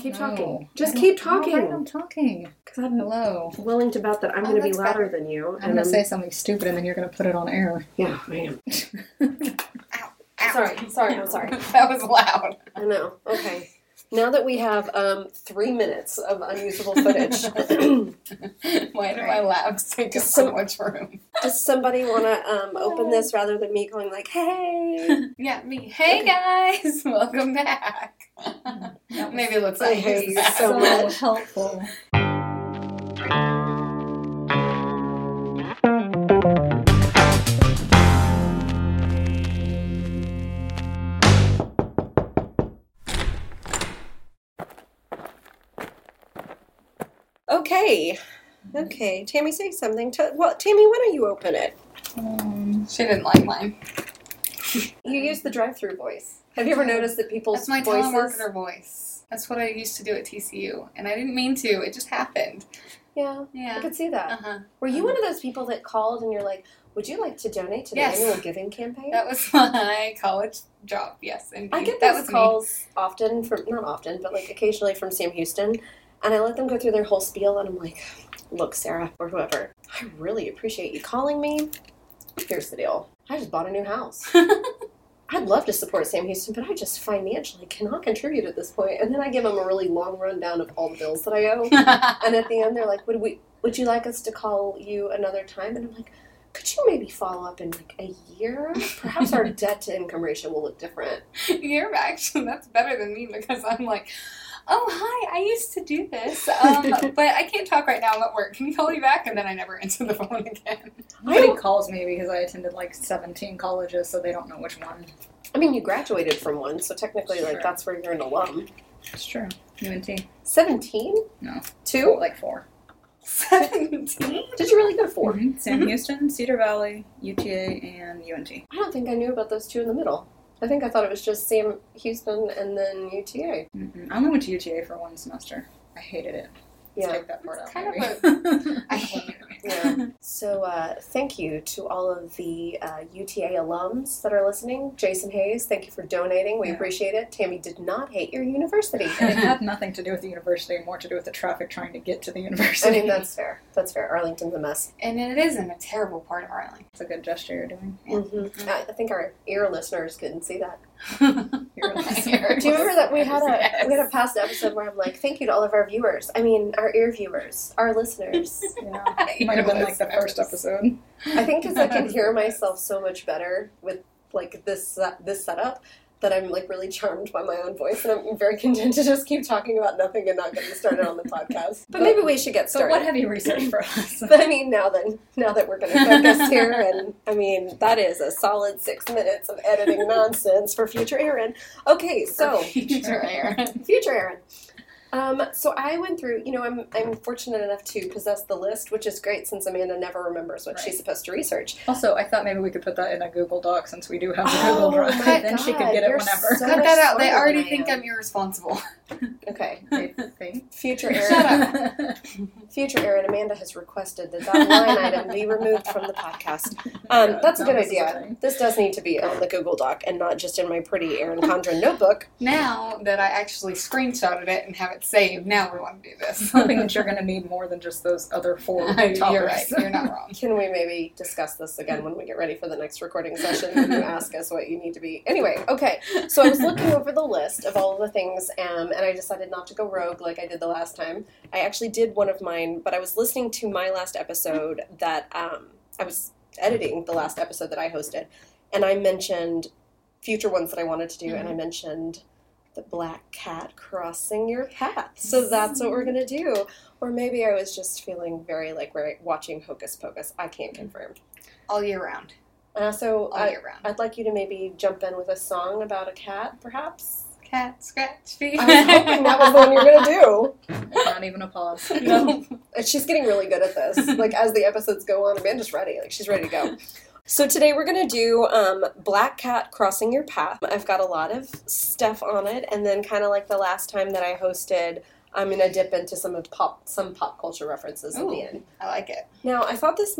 Keep talking. Just keep talking. Right, I'm talking. Because I'm willing to bet that I'm going to be louder than you. I'm going to say something stupid, and then you're going to put it on air. Yeah, I am. Ow. Sorry. That was loud. I know. Okay. Now that we have 3 minutes of unusable footage. Why do my labs take up so much room? Does somebody want to open this rather than me going like, hey? Yeah, me. Hey, okay. Guys. Welcome back. Maybe it looks like hey, so much. Helpful. Okay. Tammy, say something. Tammy, why don't you open it? She didn't like mine. You use the drive-thru voice. Have you ever noticed that people's voices... That's my telemarketer voice. That's what I used to do at TCU, and I didn't mean to. It just happened. Yeah. I could see that. Uh-huh. Were you one of those people that called and you're like, would you like to donate to the annual giving campaign? That was my college job, yes. Indeed. I get those calls often from... Not often, but like occasionally from Sam Houston. And I let them go through their whole spiel, and I'm like, look, Sarah, or whoever, I really appreciate you calling me. Here's the deal. I just bought a new house. I'd love to support Sam Houston, but I just financially cannot contribute at this point. And then I give them a really long rundown of all the bills that I owe. And at the end, they're like, would you like us to call you another time? And I'm like, could you maybe follow up in like a year? Perhaps our debt-to-income ratio will look different. You're actually, that's better than me, because I'm like... Oh, hi, I used to do this, but I can't talk right now, I'm at work. Can you call me back? And then I never answer the phone again. Nobody calls me because I attended, 17 colleges, so they don't know which one. I mean, you graduated from one, so technically, that's where you're an alum. It's true. UNT. 17? No. 2? 4. 17? Did you really go 4? Mm-hmm. Sam Houston, Cedar Valley, UTA, and UNT. I don't think I knew about those two in the middle. I think I thought it was just Sam Houston and then UTA. Mm-hmm. I only went to UTA for one semester. I hated it. Yeah. Let's take that part out. I hate it. Yeah. So thank you to all of the UTA alums that are listening. Jason Hayes, thank you for donating. We appreciate it. Tammy did not hate your university. And it had nothing to do with the university, more to do with the traffic trying to get to the university. I mean, that's fair. Arlington's a mess. And it is in a terrible part of Arlington. It's a good gesture you're doing. Yeah. Mm-hmm. I think our ear listeners couldn't see that. Do you remember that we had a past episode where I'm like, thank you to all of our viewers. I mean, our ear viewers, our listeners. Yeah, it might have been the first episode. I think because I can hear myself so much better with this setup that I'm really charmed by my own voice, and I'm very content to just keep talking about nothing and not getting started on the podcast. But maybe we should get started. But what have you researched for us? But I mean, now that we're going to focus here, and I mean, that is a solid 6 minutes of editing nonsense for future Erin. Okay, so future Erin. So I went through, I'm fortunate enough to possess the list, which is great since Amanda never remembers what she's supposed to research. Also, I thought maybe we could put that in a Google Doc since we do have a Google Drive. Then she could get it whenever. So cut that out. They already think I'm irresponsible. Okay. Future Erin. Shut up. Future Erin, Amanda has requested that line item be removed from the podcast. That's a good idea. This does need to be on the Google Doc and not just in my pretty Erin Condren notebook. Now that I actually screenshotted it and have it saved, now we want to do this. I think that you're going to need more than just those other 4 topics. You're right. You're not wrong. Can we maybe discuss this again when we get ready for the next recording session and you ask us what you need to be? Anyway, okay. So I was looking over the list of all of the things, and I decided not to go rogue like I did the last time. I actually did one of mine, but I was listening to my last episode that I was editing the last episode that I hosted, and I mentioned future ones that I wanted to do, and I mentioned... the black cat crossing your path. So that's what we're going to do. Or maybe I was just feeling very we're watching Hocus Pocus. I can't confirm. All year round. I'd like you to maybe jump in with a song about a cat, perhaps? Cat scratch feet. I was hoping that was the one you were going to do. Not even a pause. No. She's getting really good at this. As the episodes go on, Amanda's ready. She's ready to go. So today we're going to do Black Cat Crossing Your Path. I've got a lot of stuff on it, and then kind of the last time that I hosted, I'm going to dip into some pop culture references at the end. I like it. Now, I thought this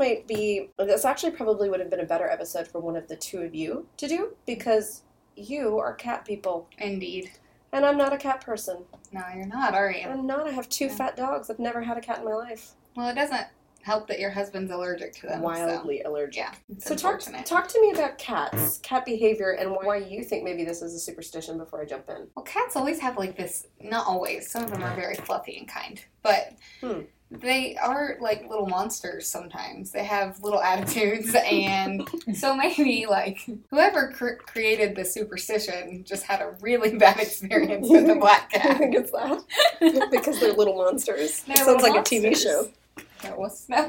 actually probably would have been a better episode for one of the two of you to do, because you are cat people. Indeed. And I'm not a cat person. No, you're not, are you? I'm not. I have two fat dogs. I've never had a cat in my life. Well, it doesn't help that your husband's allergic to them. Wildly allergic. Yeah. So talk to me about cats, cat behavior, and why you think maybe this is a superstition before I jump in. Well, cats always have like this, not always, some of them are very fluffy and kind, but they are like little monsters sometimes. They have little attitudes, and so maybe like whoever created the superstition just had a really bad experience with the black cat. I think it's that. Because they're little monsters. It sounds like monsters. A TV show. That was No, it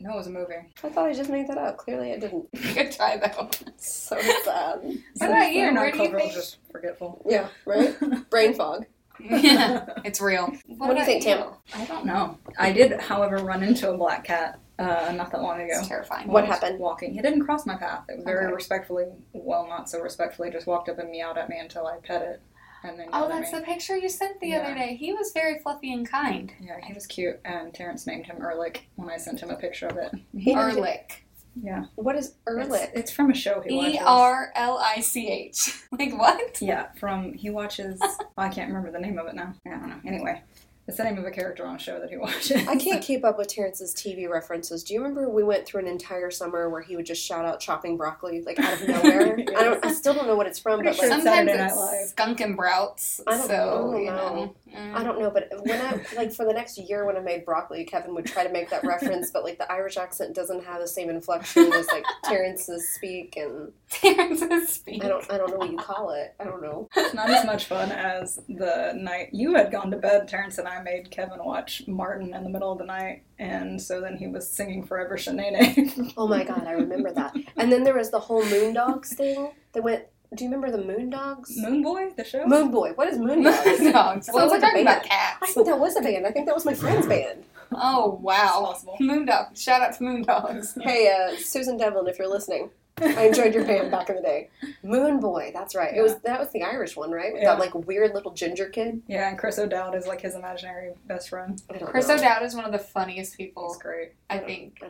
was a movie. I thought I just made that up. Clearly, I didn't. Good try, though. So sad. What about you? Where do you think? Just forgetful. Yeah, right? Brain fog. Yeah, it's real. What do you think, Tam? I don't know. I did, however, run into a black cat not that long ago. It's terrifying. What happened? Walking. It didn't cross my path. It was very respectfully, well, not so respectfully, just walked up and meowed at me until I pet it. And then that's the picture you sent the other day. He was very fluffy and kind. Yeah, he was cute, and Terrence named him Erlich when I sent him a picture of it. Erlich. Yeah. What is Erlich? It's from a show he watches. E-R-L-I-C-H. Like what? Yeah, from, he watches, I can't remember the name of it now. I don't know. Anyway. It's the name of a character on a show that he watches. I can't keep up with Terrence's TV references. Do you remember we went through an entire summer where he would just shout out chopping broccoli, like, out of nowhere? Yes. I still don't know what it's from, but like, sometimes it's Skunk and Brouts. I don't know. I don't know, but when I, like, for the next year when I made broccoli, Kevin would try to make that reference, but, like, the Irish accent doesn't have the same inflection as, like, Terrence's speak and... Terrence's speak. I don't know what you call it. I don't know. It's not as much fun as the night you had gone to bed, Terrence and I made Kevin watch Martin in the middle of the night, and so then he was singing Forever Shanae. Oh my god, I remember that. And then there was the whole Moondogs thing. They went, do you remember the Moondogs? Moonboy, the show? Moonboy. What is Moondogs? Moondogs. Well, we're talking about cats. I think that was a band. I think that was my friend's band. Oh, wow. Moondogs. Shout out to Moondogs. Yeah. Hey, Susan Devlin, if you're listening. I enjoyed your band back in the day. Moon Boy, that's right. Yeah. That was the Irish one, right? With that like weird little ginger kid. Yeah, and Chris O'Dowd is like his imaginary best friend. Chris O'Dowd is one of the funniest people. He's great. I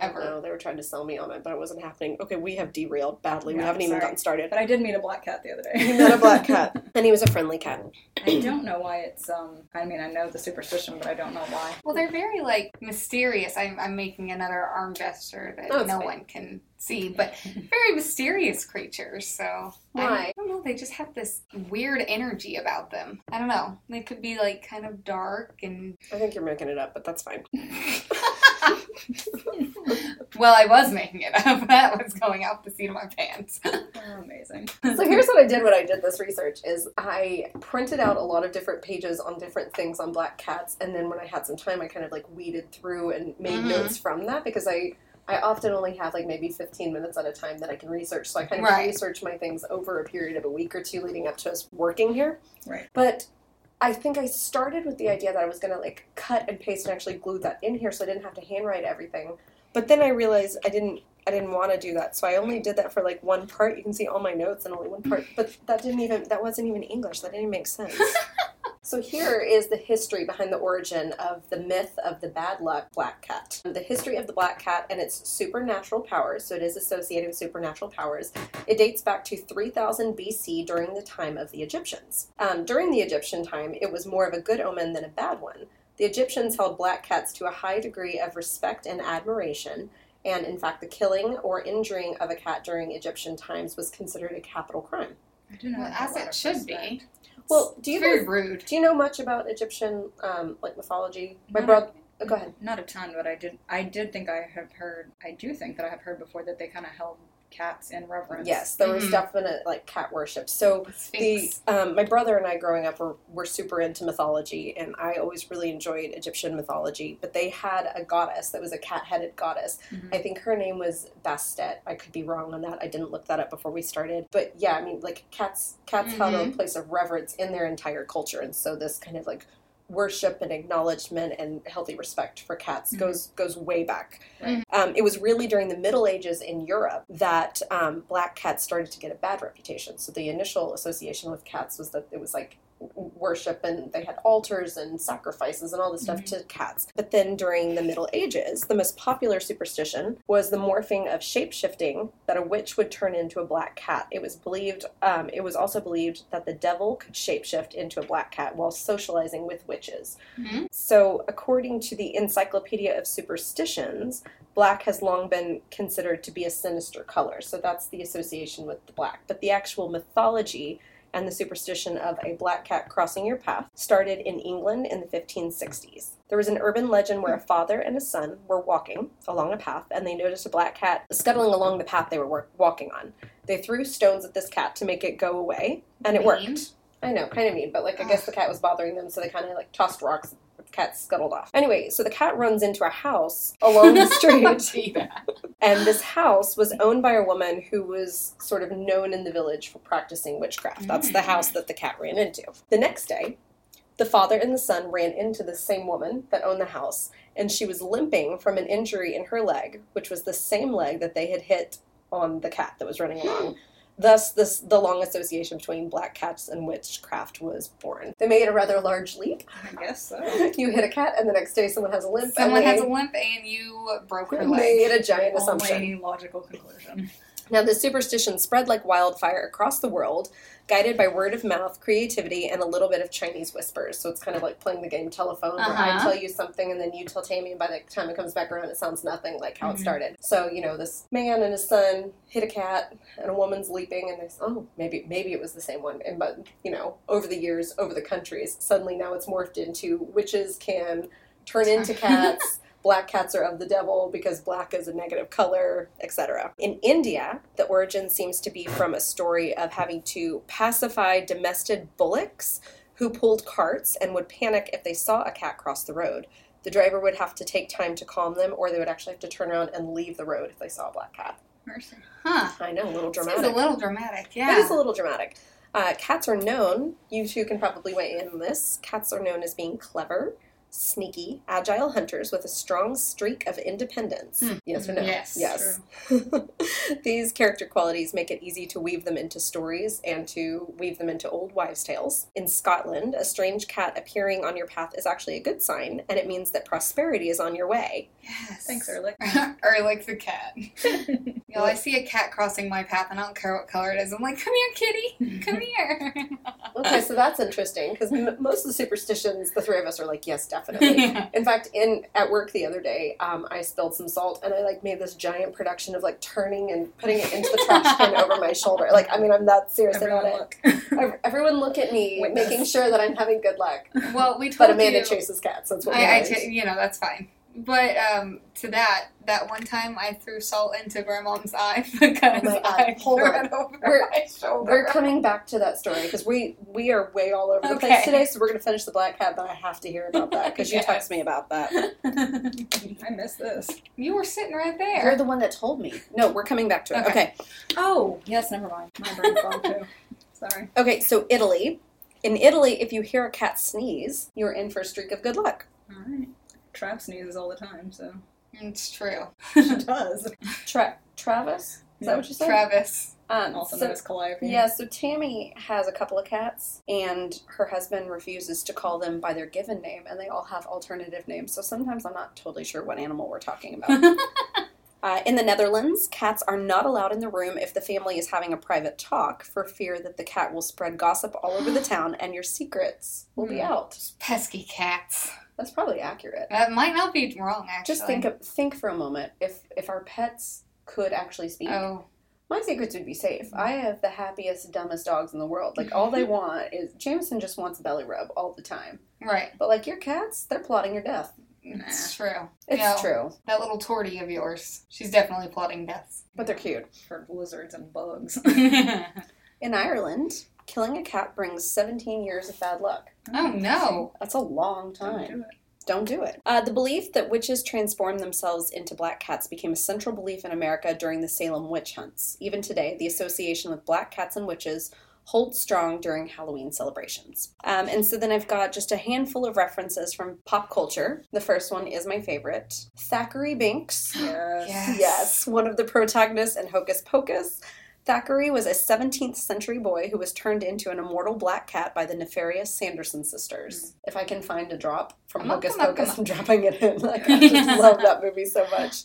don't know. They were trying to sell me on it, but it wasn't happening. Okay, we have derailed badly. Yeah, we haven't even gotten started. But I did meet a black cat the other day. You met a black cat. And he was a friendly cat. I don't know why it's I know the superstition, but I don't know why. Well, they're very like mysterious. I'm making another arm gesture that no one can see, but very mysterious creatures, so why? I don't know, they just have this weird energy about them. I don't know. They could be like kind of dark and... I think you're making it up, but that's fine. Well, I was making it up. That was going out the seat of my pants. Oh, amazing. So here's what I did when I did this research is I printed out a lot of different pages on different things on black cats, and then when I had some time, I kind of like weeded through and made notes from that because I often only have, like, maybe 15 minutes at a time that I can research, so I kind of research my things over a period of a week or two leading up to us working here. Right. But I think I started with the idea that I was going to, like, cut and paste and actually glue that in here so I didn't have to handwrite everything. But then I realized I didn't want to do that, so I only did that for, like, one part. You can see all my notes and only one part. But that wasn't even English. That didn't even make sense. So here is the history behind the origin of the myth of the bad luck black cat. The history of the black cat and its supernatural powers, so it is associated with supernatural powers, it dates back to 3000 BC during the time of the Egyptians. During the Egyptian time, it was more of a good omen than a bad one. The Egyptians held black cats to a high degree of respect and admiration, and in fact the killing or injuring of a cat during Egyptian times was considered a capital crime. I do know. Well, as it should be. Well, do you know much about Egyptian like mythology? Go ahead. Not a ton, but I do think that I have heard before that they kind of held cats in reverence. Yes, there was definite like cat worship. So my brother and I growing up were super into mythology, and I always really enjoyed Egyptian mythology. But they had a goddess that was a cat-headed goddess. Mm-hmm. I think her name was Bastet. I could be wrong on that. I didn't look that up before we started. But yeah, I mean, like cats held a place of reverence in their entire culture, and so this kind of like worship and acknowledgement and healthy respect for cats goes way back. Right. It was really during the Middle Ages in Europe that black cats started to get a bad reputation. So the initial association with cats was that it was like worship, and they had altars and sacrifices and all this stuff to cats. But then during the Middle Ages, the most popular superstition was the morphing of shape-shifting, that a witch would turn into a black cat. It was believed, it was also believed that the devil could shape-shift into a black cat while socializing with witches. Mm-hmm. So according to the Encyclopedia of Superstitions, black has long been considered to be a sinister color, so that's the association with the black. But the actual mythology and the superstition of a black cat crossing your path started in England in the 1560s. There was an urban legend where a father and a son were walking along a path, and they noticed a black cat scuttling along the path they were walking on. They threw stones at this cat to make it go away, and it worked. I know, kind of mean, but I guess the cat was bothering them, so they kind of tossed rocks. The cat scuttled off. Anyway, so the cat runs into a house along the street. Yeah. And this house was owned by a woman who was sort of known in the village for practicing witchcraft. That's the house that the cat ran into. The next day, the father and the son ran into the same woman that owned the house, and she was limping from an injury in her leg, which was the same leg that they had hit on the cat that was running along. Thus, the long association between black cats and witchcraft was born. They made a rather large leap. I guess so. You hit a cat, and the next day someone has a limp. And you broke her leg. Made a giant assumption. Only logical conclusion. Now, the superstition spread like wildfire across the world, guided by word of mouth, creativity, and a little bit of Chinese whispers. So it's kind of like playing the game telephone, where I tell you something and then you tell Tammy, and by the time it comes back around, it sounds nothing like how it started. So, this man and his son hit a cat, and a woman's leaping, and they say, oh, maybe it was the same one. And, but, over the years, over the countries, suddenly now it's morphed into witches can turn into cats. Black cats are of the devil because black is a negative color, etc. In India, the origin seems to be from a story of having to pacify domestic bullocks who pulled carts and would panic if they saw a cat cross the road. The driver would have to take time to calm them, or they would actually have to turn around and leave the road if they saw a black cat. Mercy. Huh. I know, a little dramatic. It's a little dramatic, yeah. It is a little dramatic. Cats are known, you two can probably weigh in on this, cats are known as being clever, sneaky, agile hunters with a strong streak of independence. Yes or no? Yes. True. These character qualities make it easy to weave them into stories and to weave them into old wives' tales. In Scotland, a strange cat appearing on your path is actually a good sign, and it means that prosperity is on your way. Yes. Thanks, Erlich. Erlich the cat. Y'all, I see a cat crossing my path, and I don't care what color it is. I'm like, come here, kitty. Come here. Okay, so that's interesting, because most of the superstitions, the three of us are like, yes, definitely. Yeah. In fact, at work the other day, I spilled some salt, and I made this giant production of turning and putting it into the trash can over my shoulder. I'm that serious about it. Everyone look at me, making sure that I'm having good luck. Well, we told but Amanda chases cats. That's what that's fine. But to that one time I threw salt into Grandmom's eye because I pulled it over my shoulder. We're coming back to that story because we are way all over the place today, so we're going to finish the black cat, but I have to hear about that because you texted me about that. I miss this. You were sitting right there. You're the one that told me. No, we're coming back to it. Okay. Oh, yes, never mind. My brain's gone too. Sorry. Okay, so Italy. In Italy, if you hear a cat sneeze, you're in for a streak of good luck. All right. Trav sneezes all the time, so. It's true. She does. Travis? Is that what you said? Travis. Also known as Calliope. Yeah, so Tammy has a couple of cats, and her husband refuses to call them by their given name, and they all have alternative names, so sometimes I'm not totally sure what animal we're talking about. In the Netherlands, cats are not allowed in the room if the family is having a private talk for fear that the cat will spread gossip all over the town and your secrets will be out. Pesky cats. That's probably accurate. That might not be wrong, actually. Just think for a moment. If our pets could actually speak, my secrets would be safe. I have the happiest, dumbest dogs in the world. All they want is... Jameson just wants a belly rub all the time. Right. But, your cats, they're plotting your death. It's true. It's true. That little tortie of yours, she's definitely plotting deaths. But they're cute. For lizards and bugs. In Ireland... killing a cat brings 17 years of bad luck. Oh, no. That's a long time. Don't do it. The belief that witches transform themselves into black cats became a central belief in America during the Salem witch hunts. Even today, the association with black cats and witches holds strong during Halloween celebrations. And so then I've got just a handful of references from pop culture. The first one is my favorite. Thackery Binx. Yes. One of the protagonists in Hocus Pocus. Thackery was a 17th century boy who was turned into an immortal black cat by the nefarious Sanderson sisters. If I can find a drop from Hocus Pocus, I'm dropping it in. Like, I just love that movie so much.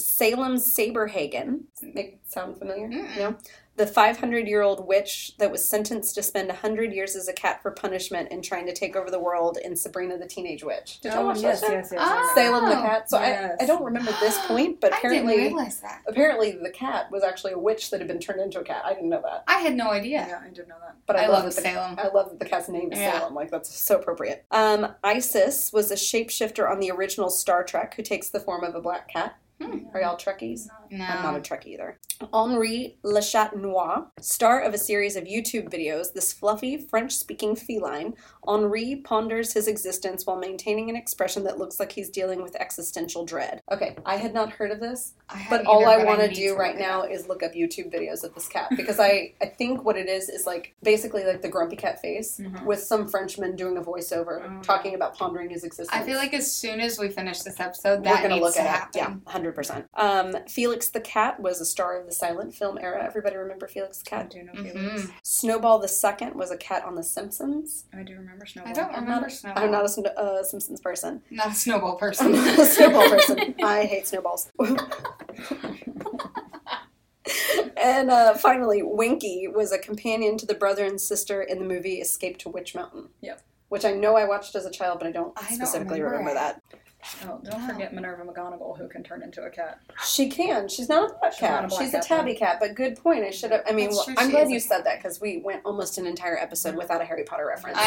Salem Saberhagen. Sound familiar? No? The 500-year-old witch that was sentenced to spend 100 years as a cat for punishment and trying to take over the world in Sabrina the Teenage Witch. Did y'all watch that show? Yes. Oh, Salem the Cat. So yes. I don't remember this point, but apparently, I didn't realize that. Apparently the cat was actually a witch that had been turned into a cat. I didn't know that. I had no idea. Yeah, I didn't know that. But I love Salem. I love that the cat's name is Salem. Like, that's so appropriate. Isis was a shapeshifter on the original Star Trek who takes the form of a black cat. Are y'all Trekkies? No. I'm not a Trekkie either. Henri Le Chat Noir, star of a series of YouTube videos, this fluffy, French-speaking feline, Henri ponders his existence while maintaining an expression that looks like he's dealing with existential dread. Okay, I had not heard of this, but all I want to do right now is look up YouTube videos of this cat, because I think what it is like, basically like the grumpy cat face with some Frenchman doing a voiceover talking about pondering his existence. I feel like as soon as we finish this episode, that needs to happen. Yeah, 100%. Felix the Cat was a star of the silent film era. Everybody remember Felix the Cat? I do know Felix. Snowball the Second was a cat on The Simpsons. I do remember Snowball. I don't remember Snowball. I'm not a Simpsons person. Not a Snowball person. I'm not a Snowball person. I hate snowballs. And finally, Winky was a companion to the brother and sister in the movie Escape to Witch Mountain. Yep. Which I know I watched as a child, but I don't specifically remember that. Oh, don't forget Minerva McGonagall, who can turn into a cat. She can. She's not a black cat. She's a tabby cat, but good point. I should have... I mean, well, I'm glad you said that, because we went almost an entire episode without a Harry Potter reference.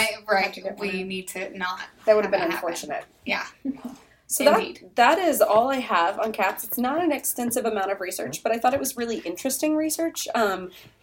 We need to not... That would have been unfortunate. Yeah. So that is all I have on cats. It's not an extensive amount of research, but I thought it was really interesting research.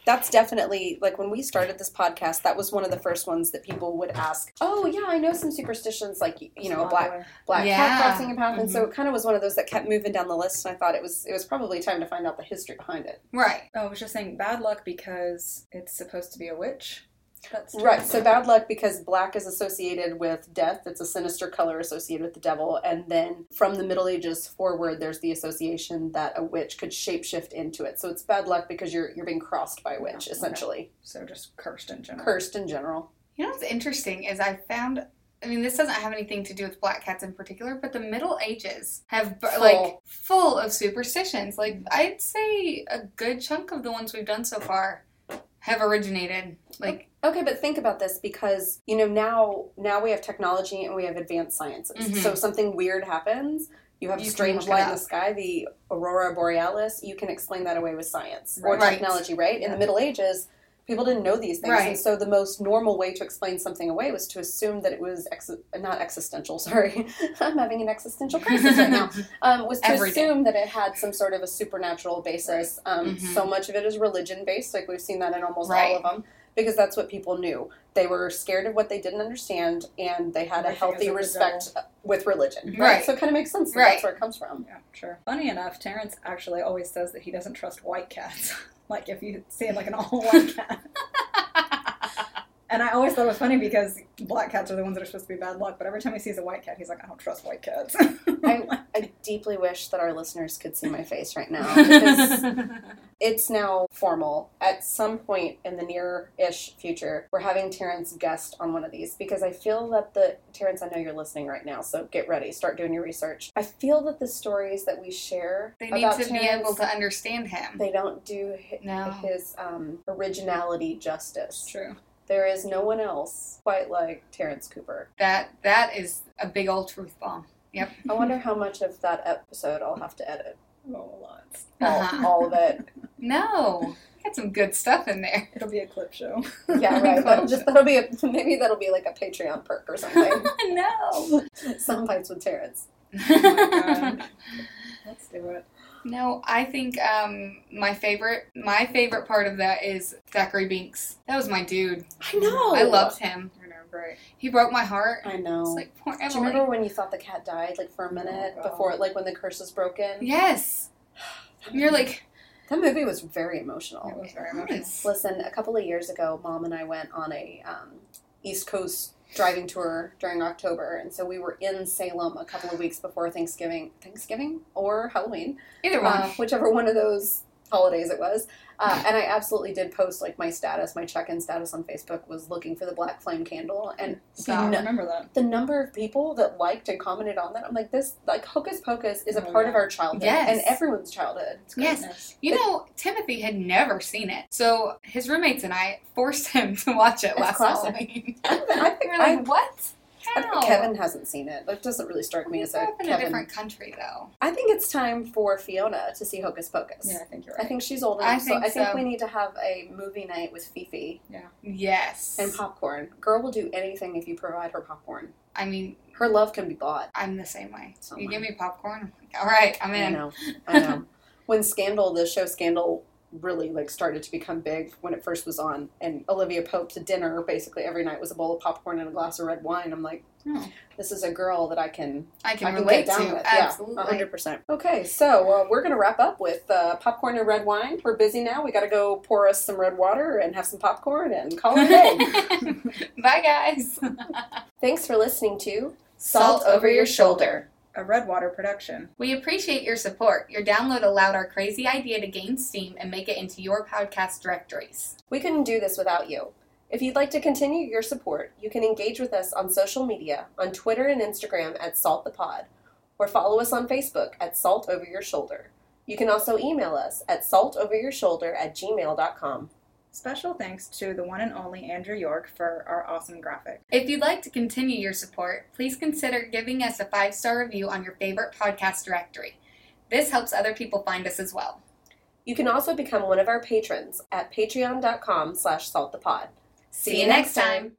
That's definitely, like, when we started this podcast, that was one of the first ones that people would ask, oh, yeah, I know some superstitions, like, you know, a black cat crossing a path. And so it kind of was one of those that kept moving down the list, and I thought it was probably time to find out the history behind it. Right. Oh, I was just saying bad luck because it's supposed to be a witch. That's true. Right, so bad luck because black is associated with death. It's a sinister color associated with the devil. And then from the Middle Ages forward, there's the association that a witch could shapeshift into it. So it's bad luck because you're being crossed by a witch, essentially. Okay. So just cursed in general. You know what's interesting is I found... I mean, this doesn't have anything to do with black cats in particular, but the Middle Ages have, full of superstitions. Like, I'd say a good chunk of the ones we've done so far have originated, Okay, but think about this, because, you know, now we have technology and we have advanced sciences. So if something weird happens, you have a strange light in the sky, the aurora borealis, you can explain that away with science or technology, right? Yeah. In the Middle Ages, people didn't know these things, and so the most normal way to explain something away was to assume that it was not existential, sorry. I'm having an existential crisis right now. That it had some sort of a supernatural basis. Right. So much of it is religion-based, like we've seen that in almost all of them. Because that's what people knew. They were scared of what they didn't understand, and they had a healthy respect with religion. Right. So it kind of makes sense. That's where it comes from. Yeah, sure. Funny enough, Terrence actually always says that he doesn't trust white cats. Like, if you see like an all-white cat. And I always thought it was funny because black cats are the ones that are supposed to be bad luck, but every time he sees a white cat, he's like, I don't trust white cats. I deeply wish that our listeners could see my face right now, because it's now formal. At some point in the near-ish future, we're having Terrence guest on one of these, because I feel that Terrence, I know you're listening right now, so get ready. Start doing your research. I feel that the stories that we share They need to be able to understand him. They don't do his originality justice. True. There is no one else quite like Terrence Cooper. That is a big old truth bomb. Yep. I wonder how much of that episode I'll have to edit. Oh, lots. All of it. No. Got some good stuff in there. It'll be a clip show. Yeah, right. Maybe that'll be like a Patreon perk or something. No. Soundbites with Terrence. Oh my God. Let's do it. No, I think my favorite part of that is Thackery Binx. That was my dude. I know. I loved him. I know, right? He broke my heart. I know. It's like poor Emily. Do you remember when you thought the cat died, like for a minute before, like when the curse was broken? Yes. You're like. That movie was very emotional. It was very emotional. Listen, a couple of years ago, Mom and I went on a East Coast driving tour during October, and so we were in Salem a couple of weeks before Thanksgiving or Halloween, either one, whichever one of those holidays it was. And I absolutely did post, like, my status, my check-in status on Facebook was looking for the Black Flame candle. And I remember that. The number of people that liked and commented on that, I'm like, this, like, Hocus Pocus is a part of our childhood. Yes. And everyone's childhood. Yes. You know, Timothy had never seen it. So his roommates and I forced him to watch it last Halloween. We're like, what? How? Kevin hasn't seen it. That doesn't really strike me as a Kevin. In a different country, though. I think it's time for Fiona to see Hocus Pocus. Yeah, I think you're right. I think she's old enough, so I think we need to have a movie night with Fifi. Yeah. Yes. And popcorn. Girl will do anything if you provide her popcorn. I mean... her love can be bought. I'm the same way. Someone. You give me popcorn, I'm like, all right, I'm in. I know. When Scandal, the show Scandal... really, like, started to become big when it first was on, and Olivia Pope's dinner basically every night was a bowl of popcorn and a glass of red wine. I'm like, this is a girl that I can relate down to. With. Absolutely. Yeah, 100%. Okay, so we're going to wrap up with popcorn and red wine. We're busy now. We got to go pour us some red water and have some popcorn and call it a Bye, guys. Thanks for listening to Salt Over Your Shoulder, a Redwater production. We appreciate your support. Your download allowed our crazy idea to gain steam and make it into your podcast directories. We couldn't do this without you. If you'd like to continue your support, you can engage with us on social media, on Twitter and Instagram @SaltThePod, or follow us on Facebook @SaltOverYourShoulder. You can also email us at saltoverYourShoulder@gmail.com. Special thanks to the one and only Andrew York for our awesome graphic. If you'd like to continue your support, please consider giving us a 5-star review on your favorite podcast directory. This helps other people find us as well. You can also become one of our patrons at patreon.com/saltthepod. See you next time.